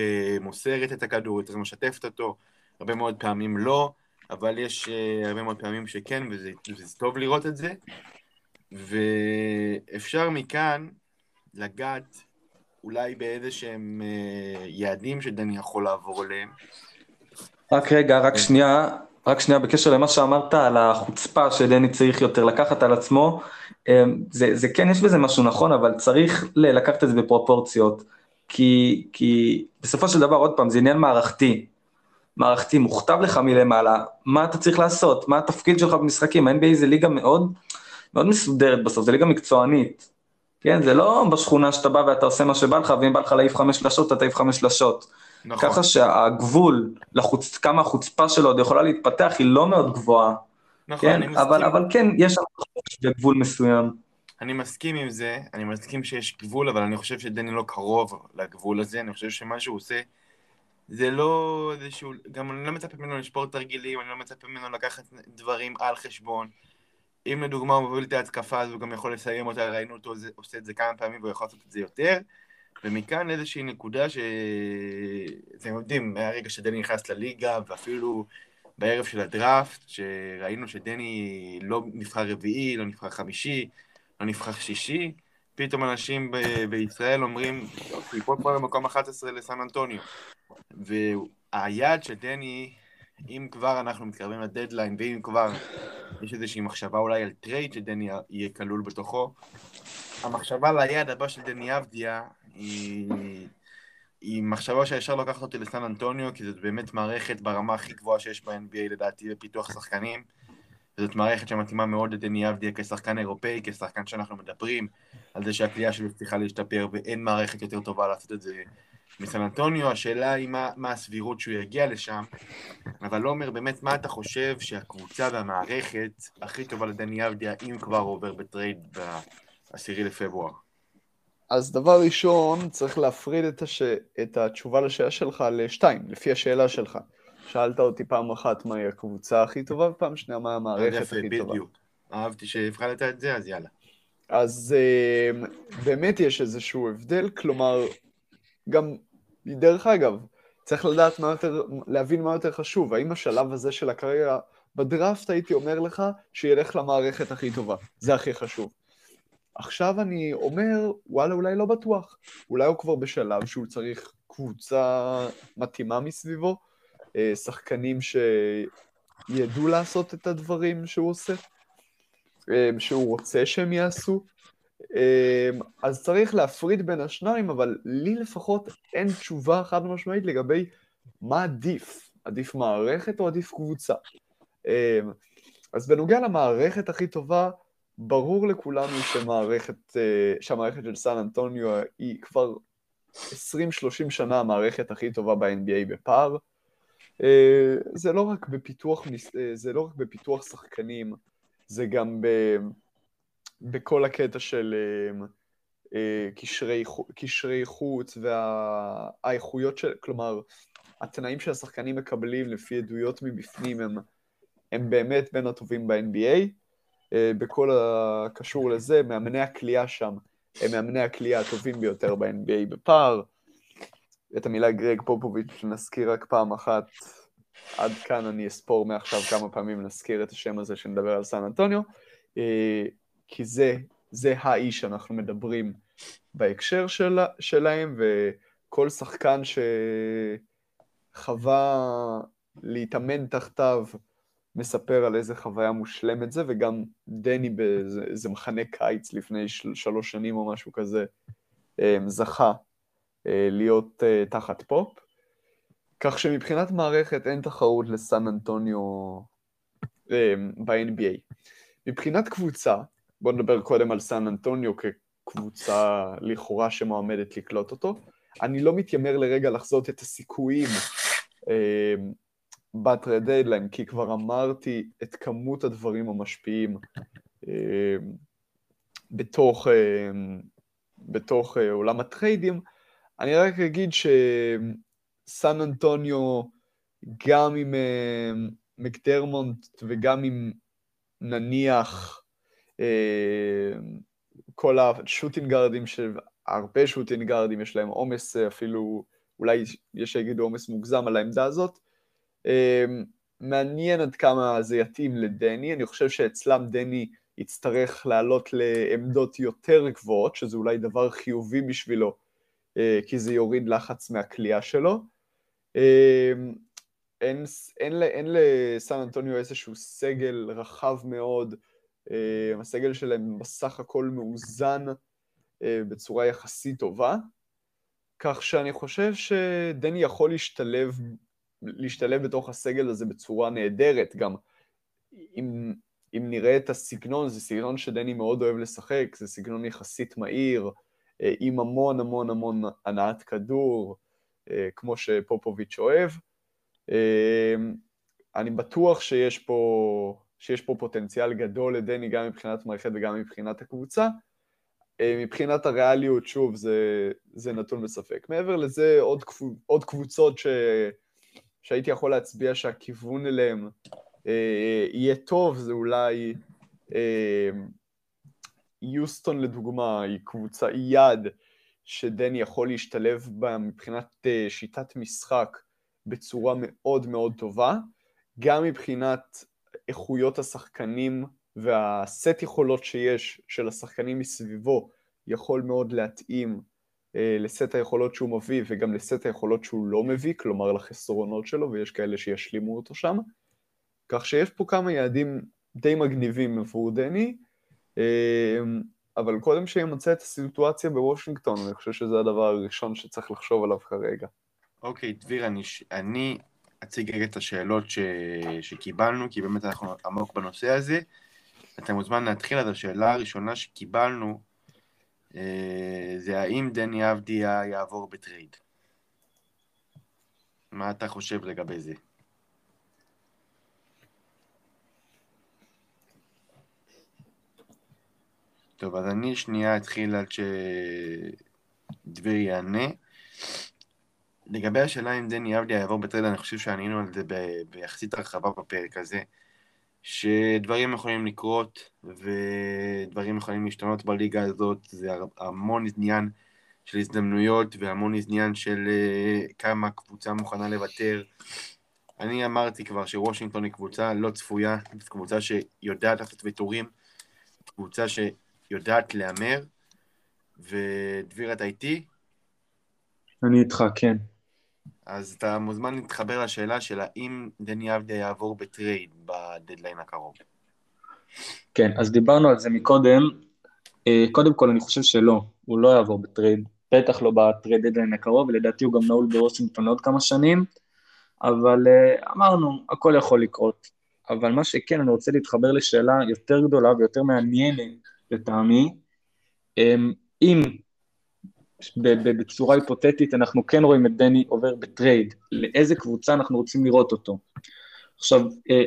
מוסרת את הכדור, יותר משתפת אותו, הרבה מאוד פעמים לא, אבל יש הרבה מאוד פעמים שכן, וזה טוב לראות את זה, ואפשר מכאן לגעת אולי באיזה שהם יעדים שדני יכול לעבור אליהם. רק רגע, רק שנייה, בקשר למה שאמרת על החוצפה שדני צריך יותר לקחת על עצמו, זה כן, יש בזה משהו נכון, אבל צריך לקחת את זה בפרופורציות, כי בסופו של דבר, עוד פעם, זה עניין מערכתי, מוכתב לך מלמעלה, מה אתה צריך לעשות, מה התפקיד שלך במשחקים, ה-NBA זה ליגה מאוד, מאוד מסודרת בסוף, זה ליגה מקצוענית, כן, זה לא בשכונה שאתה בא ואתה עושה מה שבא לך, ואם בא לך להעיף 5 שלשות, אתה תעיף 5 שלשות, נכון. ככה שהגבול, כמה החוצפה שלו עוד יכולה להתפתח, היא לא מאוד גבוהה, נכון, כן? אבל כן, יש גבול מסוים. אני מסכים עם זה, אני מסכים שיש גבול, אבל אני חושב שדני לא קרוב לגבול הזה, אני חושב שמה שהוא עושה, זה לא איזשהו, גם אני לא מצפה ממנו לשפור תרגילים, אני לא מצפה ממנו לקחת דברים על חשבון, אם לדוגמה הוא מוביל את ההתקפה, אז הוא גם יכול לסיים אותה, ראינו אותו עושה את זה כמה פעמים, והוא יכול לעשות את זה יותר, ומכאן איזושהי נקודה אתם יודעים, מהרגע שדני נכנס לליגה, ואפילו בערב של הדראפט, שראינו שדני לא נבחר רביעי, לא נבחר חמישי, לא נבחר שישי, פתאום אנשים בישראל אומרים, הוא יפול פה במקום 11 לסן אנטוניו. והיעד של דני, אם כבר אנחנו מתקרבים לדדליין, ואם כבר יש איזושהי מחשבה אולי על טרייד שדני יהיה כלול בתוכו, המחשבה ליעד הבא של דני אבדיה היא מחשבה שישר לוקחת אותי לסן אנטוניו, כי זאת באמת מערכת ברמה הכי גבוהה שיש ב-NBA לדעתי בפיתוח שחקנים, וזאת מערכת שמתאימה מאוד לדני אבדיה כשחקן אירופאי, כשחקן שאנחנו מדברים על זה שהקליעה שלו צריכה להשתפר, ואין מערכת יותר טובה לעשות את זה מסן אנטוניו. השאלה היא מה הסבירות שהוא יגיע לשם, אבל לא אומר באמת מה אתה חושב שהקבוצה והמערכת הכי טובה לדני אבדיה, אם כבר עובר בטרייד ב-10 לפברואר. אז דבר ראשון, צריך להפריד את התשובה לשאלה שלך לשתיים, לפי השאלה שלך. שאלת אותי פעם אחת מהי הקבוצה הכי טובה, ופעם שנייה מה המערכת הכי טובה. בדיוק. אהבתי שהבחנת את זה, אז יאללה. אז באמת יש איזשהו הבדל, כלומר, גם דרך אגב, צריך לדעת להבין מה יותר חשוב, האם השלב הזה של הקריירה בדראפט הייתי אומר לך, שילך למערכת הכי טובה, זה הכי חשוב. עכשיו אני אומר, וואלה, אולי לא בטוח, אולי הוא כבר בשלב שהוא צריך קבוצה מתאימה מסביבו, שחקנים שידעו לעשות את הדברים שהוא עושה, שהוא רוצה שהם יעשו, אז צריך להפריד בין השניים, אבל לי לפחות אין תשובה חד משמעית לגבי מה עדיף, עדיף מערכת או עדיף קבוצה. אז בנוגע למערכת הכי טובה, ברור לכולנו שהמערכת של סן אנטוניו היא כבר 20-30 שנה המערכת הכי טובה ב-NBA בפער. זה לא רק בפיתוח, זה לא רק בפיתוח שחקנים, זה גם בכל הקטע של קשרי חוץ והאיכויות של, כלומר, התנאים שהשחקנים מקבלים לפי עדויות מבפנים הם באמת בין הטובים ב-NBA, בכל הקשור לזה, מאמני הקליעה שם, הם מאמני הקליעה הטובים ביותר ב-NBA בפער, את המילה גרג פופוביץ נזכיר רק פעם אחת, עד כאן אני אספור מעכשיו כמה פעמים נזכיר את השם הזה שנדבר על סן אנטוניו, כי זה האיש שאנחנו מדברים בהקשר שלהם, וכל שחקן שחווה להתאמן תחתיו מספר על איזה חוויה מושלמת זה, וגם דני באיזה מחנה קיץ לפני 3 שנים או משהו כזה זכה להיות תחת פופ, כך שמבחינת מערכת אין תחרות לסן אנטוניו ב-NBA. מבחינת קבוצה, בואו נדבר קודם על סן אנטוניו כקבוצה לכאורה שמועמדת לקלוט אותו, אני לא מתיימר לרגע לחזות את הסיכויים בטרייד דדליין, כי כבר אמרתי את כמות הדברים המשפיעים בתוך עולם הטריידים, אני רק אגיד שסן אנטוניו, גם עם מקדרמונט וגם עם נניח כל השוטינגרדים, שהרבה שוטינגרדים יש להם עומס, אפילו אולי יש שיגידו עומס מוגזם על העמדה הזאת, מעניין עד כמה זה יתאים לדני, אני חושב שאצלם דני יצטרך לעלות לעמדות יותר גבוהות, שזה אולי דבר חיובי בשבילו, כי זה יוריד לחץ מהקליעה שלו. אין לסן אנטוניו איזשהו סגל רחב מאוד, הסגל שלהם בסך הכל מאוזן בצורה יחסית טובה, כך שאני חושב שדני יכול להשתלב בתוך הסגל הזה בצורה נהדרת. גם אם נראה את הסגנון, זה סגנון שדני מאוד אוהב לשחק, זה סגנון יחסית מהיר, עם המון המון המון הנעת כדור, כמו שפופוביץ' אוהב. אני בטוח שיש פה פוטנציאל גדול לדני, גם מבחינת מערכת וגם מבחינת הקבוצה. מבחינת הריאליות, שוב, זה נתון בספק. מעבר לזה, עוד קבוצות שהייתי יכול להצביע שהכיוון אליהם יהיה טוב, זה אולי יוסטון לדוגמה, היא קבוצה יד שדני יכול להשתלב בה מבחינת שיטת משחק בצורה מאוד מאוד טובה, גם מבחינת איכויות השחקנים והסט יכולות שיש של השחקנים מסביבו, יכול מאוד להתאים לסט היכולות שהוא מביא וגם לסט היכולות שהוא לא מביא, כלומר לחסרונות שלו, ויש כאלה שישלימו אותו שם, כך שיש פה כמה יעדים די מגניבים עבור דני, אבל קודם שימצא את הסיטואציה בוושינגטון, אני חושב שזה הדבר הראשון שצריך לחשוב עליו כרגע. אוקיי, דביר, אני אציג את השאלות שקיבלנו, כי באמת אנחנו עמוק בנושא הזה. אתה מוזמן להתחיל. אז השאלה הראשונה שקיבלנו, זה האם דני אבדיה יעבור בטרייד. מה אתה חושב לגבי זה? טוב, אז אני שנייה אתחיל עד שדביר יענה. לגבי השאלה אם דני אבדיה יעבור בטרייד, אני חושב שענינו על זה ביחסית הרחבה בפרק הזה, שדברים יכולים לקרות ודברים יכולים להשתנות בליגה הזאת, זה המון עניין של הזדמנויות והמון עניין של כמה קבוצה מוכנה לוותר. אני אמרתי כבר שוושינגטון היא קבוצה לא צפויה, קבוצה שיודעת לעשות ויתורים, קבוצה שיודעת לאמר, ודביר אתה איתי? אני איתך, כן. אז אתה מוזמן להתחבר לשאלה של האם דני אבדיה יעבור בטרייד בדדליין הקרוב. כן, אז דיברנו על זה מקודם. קודם כל אני חושב שלא, הוא לא יעבור בטרייד, בטח לא בטרייד דדליין הקרוב, ולדעתי הוא גם נעול בוושינגטון עוד כמה שנים, אבל אמרנו, הכל יכול לקרות. אבל מה שכן, אני רוצה להתחבר לשאלה יותר גדולה ויותר מעניינת לטעמי, אם בצורה היפותטית אנחנו כן רואים את דני עובר בטרייד, לאיזה קבוצה אנחנו רוצים לראות אותו. עכשיו,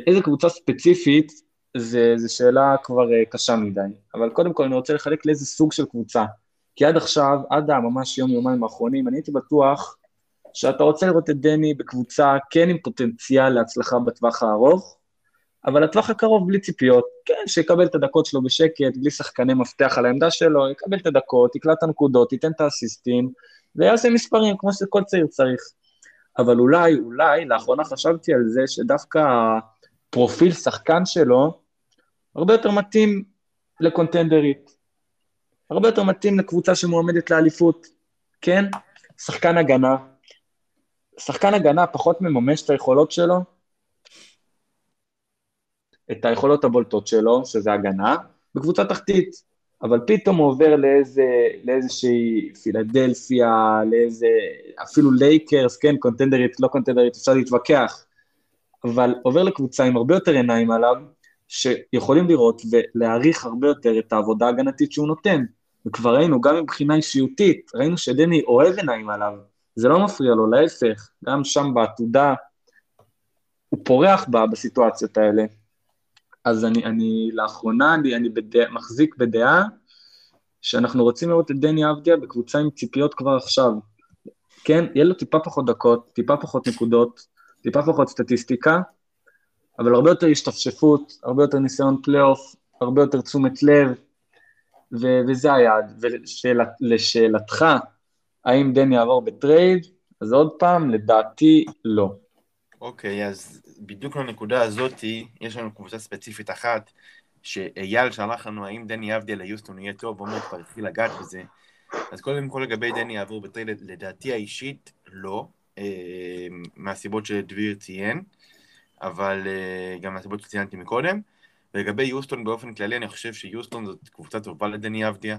איזה קבוצה ספציפית, זו שאלה כבר קשה מדי, אבל קודם כל אני רוצה לחלק לאיזה סוג של קבוצה, כי עד עכשיו, עד ממש יום-יומיים האחרונים, אני הייתי בטוח שאתה רוצה לראות את דני בקבוצה כן עם פוטנציאל להצלחה בטווח הארוך, אבל הטווח הקרוב בלי ציפיות, כן, שיקבל את הדקות שלו בשקט, בלי שחקני מפתח על העמדה שלו, יקבל את הדקות, יקלע את הנקודות, ייתן את האסיסטים, ויעשה מספרים, כמו שכל צעיר צריך. אבל אולי, לאחרונה חשבתי על זה, שדווקא פרופיל שחקן שלו, הרבה יותר מתאים לקונטנדרית, הרבה יותר מתאים לקבוצה שמועמדת לאליפות, כן? שחקן הגנה פחות מממש את היכולות שלו, את היכולות הבולטות שלו, שזה הגנה, בקבוצה תחתית, אבל פתאום הוא עובר לאיזושהי פילדלפיה, אפילו לייקרס, כן, קונטנדרית, לא קונטנדרית, אפשר להתווכח, אבל עובר לקבוצה עם הרבה יותר עיניים עליו, שיכולים לראות ולהעריך הרבה יותר את העבודה הגנתית שהוא נותן, וכבר ראינו, גם מבחינה אישיותית, ראינו שדני אוהב עיניים עליו, זה לא מפריע לו, להפך, גם שם בעתודה, הוא פורח בה בסיטואציות האלה, אז לאחרונה אני מחזיק בדעה שאנחנו רוצים לראות את דני אבדיה בקבוצה עם ציפיות כבר עכשיו. כן, יהיה לו טיפה פחות דקות, טיפה פחות נקודות, טיפה פחות סטטיסטיקה, אבל הרבה יותר השתפשפות, הרבה יותר ניסיון פלייאוף, הרבה יותר תשומת לב, וזה היעד. ולשאלתך, האם דני יעבור בטרייד? אז עוד פעם, לדעתי לא. אוקיי, אז בדיוק לנקודה הזאת, יש לנו קבוצה ספציפית אחת, שאייל שלח לנו, האם דני אבדיה ליוסטון יהיה טוב, הוא אומר כבר התחיל לגעת בזה, אז קודם כל לגבי דני יעבור בטריד, לדעתי האישית לא, מהסיבות שדביר ציין, אבל גם מהסיבות שציינתי מקודם. ולגבי יוסטון באופן כללי, אני חושב שיוסטון זאת קבוצה טובה לדני אבדיה.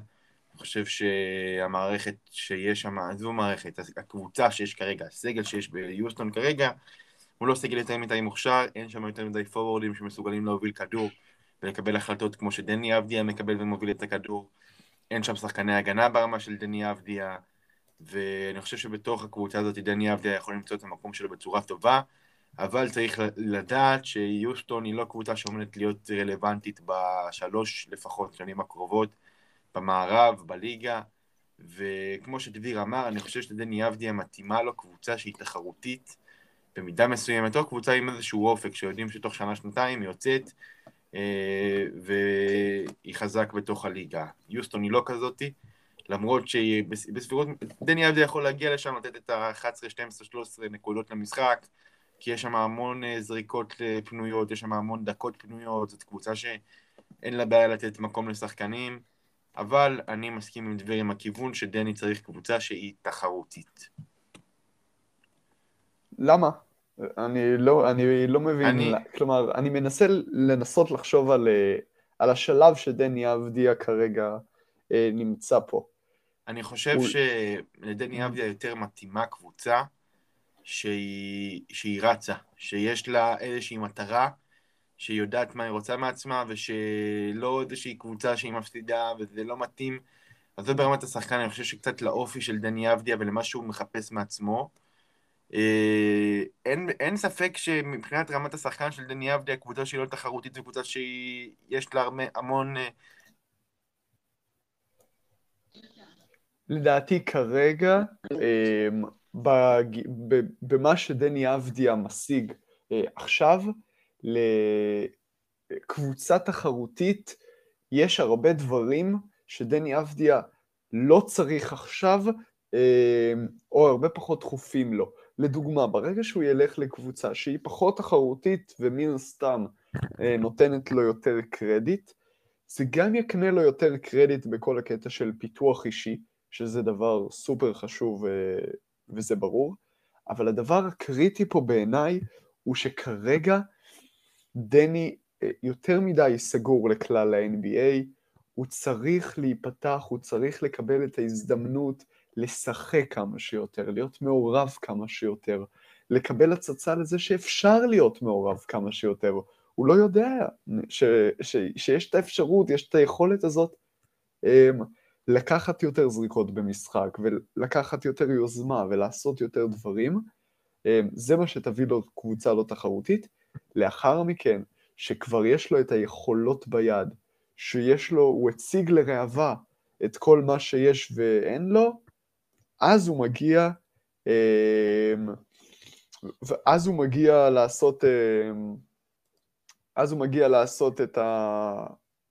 אני חושב שהמערכת שיש שם, זו מערכת, הקבוצה שיש כרגע, הסגל שיש ביוסטון כרגע, הוא לא סגל יותר מדי מוכשר, אין שם יותר מדי פורורדים שמסוגלים להוביל כדור ולקבל החלטות כמו שדני אבדיה מקבל ומוביל את הכדור. אין שם שחקני הגנה ברמה של דני אבדיה, ואני חושב שבתוך הקבוצה הזאת דני אבדיה יכול למצוא את המקום שלו בצורה טובה, אבל צריך לדעת שיוסטון היא לא קבוצה שעומדת להיות רלוונטית בשלוש לפחות שנים הקרובות במערב, בליגה, וכמו שדביר אמר, אני חושב שדני אבדיה מתאימה לו קבוצה שהיא תחרותית במידה מסוימת, או קבוצה עם איזשהו אופק שיודעים שתוך שנה-שנתיים היא יוצאת, והיא חזק בתוך הליגה. יוסטון היא לא כזאת, למרות שהיא בסבירות, דני אבדיה יכול להגיע לשם, לתת את ה-11, 12, 13 נקודות למשחק, כי יש שם המון זריקות פנויות, יש שם המון דקות פנויות, זאת קבוצה שאין לה בעיה לתת מקום לשחקנים, אבל אני מסכים עם דבר עם הכיוון שדני צריך קבוצה שהיא תחרותית. למה? אני לא מבין, כלומר, אני מנסה לנסות לחשוב על השלב שדני אבדיה כרגע נמצא פה. אני חושב שלדני אבדיה יותר מתאימה קבוצה שהיא רצה, שיש לה איזושהי מטרה, שהיא יודעת מה היא רוצה מעצמה, ושלא איזושהי קבוצה שהיא מפסידה, וזה לא מתאים. אז זה ברמת השחקן, אני חושב שקצת לאופי של דני אבדיה ולמה שהוא מחפש מעצמו. אין ספק שמבחינת רמת השחקן של דני אבדיה, קבוצה שהיא לא תחרותית, זו קבוצה שיש לה המון... לדעתי כרגע, במה שדני אבדיה משיג עכשיו, לקבוצה תחרותית יש הרבה דברים שדני אבדיה לא צריך עכשיו, או הרבה פחות דחופים לו. לדוגמה, ברגע שהוא ילך לקבוצה שהיא פחות תחרותית ומן סתם נותנת לו יותר קרדיט, זה גם יקנה לו יותר קרדיט בכל הקטע של פיתוח אישי, שזה דבר סופר חשוב וזה ברור, אבל הדבר הקריטי פה בעיניי הוא שכרגע דני יותר מדי סגור לכלל ה-NBA, הוא צריך להיפתח, הוא צריך לקבל את ההזדמנות לשחק כמה שיותר, להיות מעורב כמה שיותר, לקבל הצצה לזה שאפשר להיות מעורב כמה שיותר, הוא לא יודע שיש את האפשרות, יש את היכולת הזאת לקחת יותר זריקות במשחק, ולקחת יותר יוזמה, ולעשות יותר דברים, זה מה שתביא לו קבוצה לא תחרותית, לאחר מכן, שכבר יש לו את היכולות ביד, שיש לו, הוא הציג לרעבה את כל מה שיש ואין לו, אז הוא מגיע, לעשות את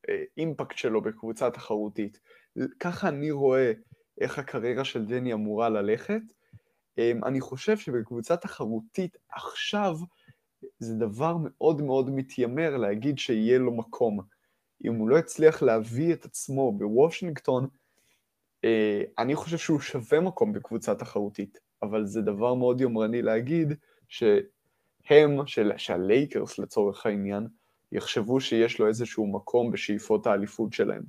האימפקט שלו בקבוצה תחרותית. ככה אני רואה איך הקריירה של דני אמורה ללכת. אני חושב שבקבוצה תחרותית עכשיו, זה דבר מאוד מאוד מתיימר להגיד שיהיה לו מקום. אם הוא לא הצליח להביא את עצמו בוושינגטון, אני חושב שהוא שווה מקום בקבוצה תחרותית, אבל זה דבר מאוד יומרני להגיד שהלייקרס לצורך העניין, יחשבו שיש לו איזשהו מקום בשאיפות האליפות שלהם.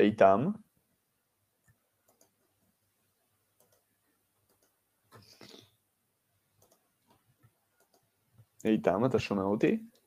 איתם. איתם, אתה שומע אותי?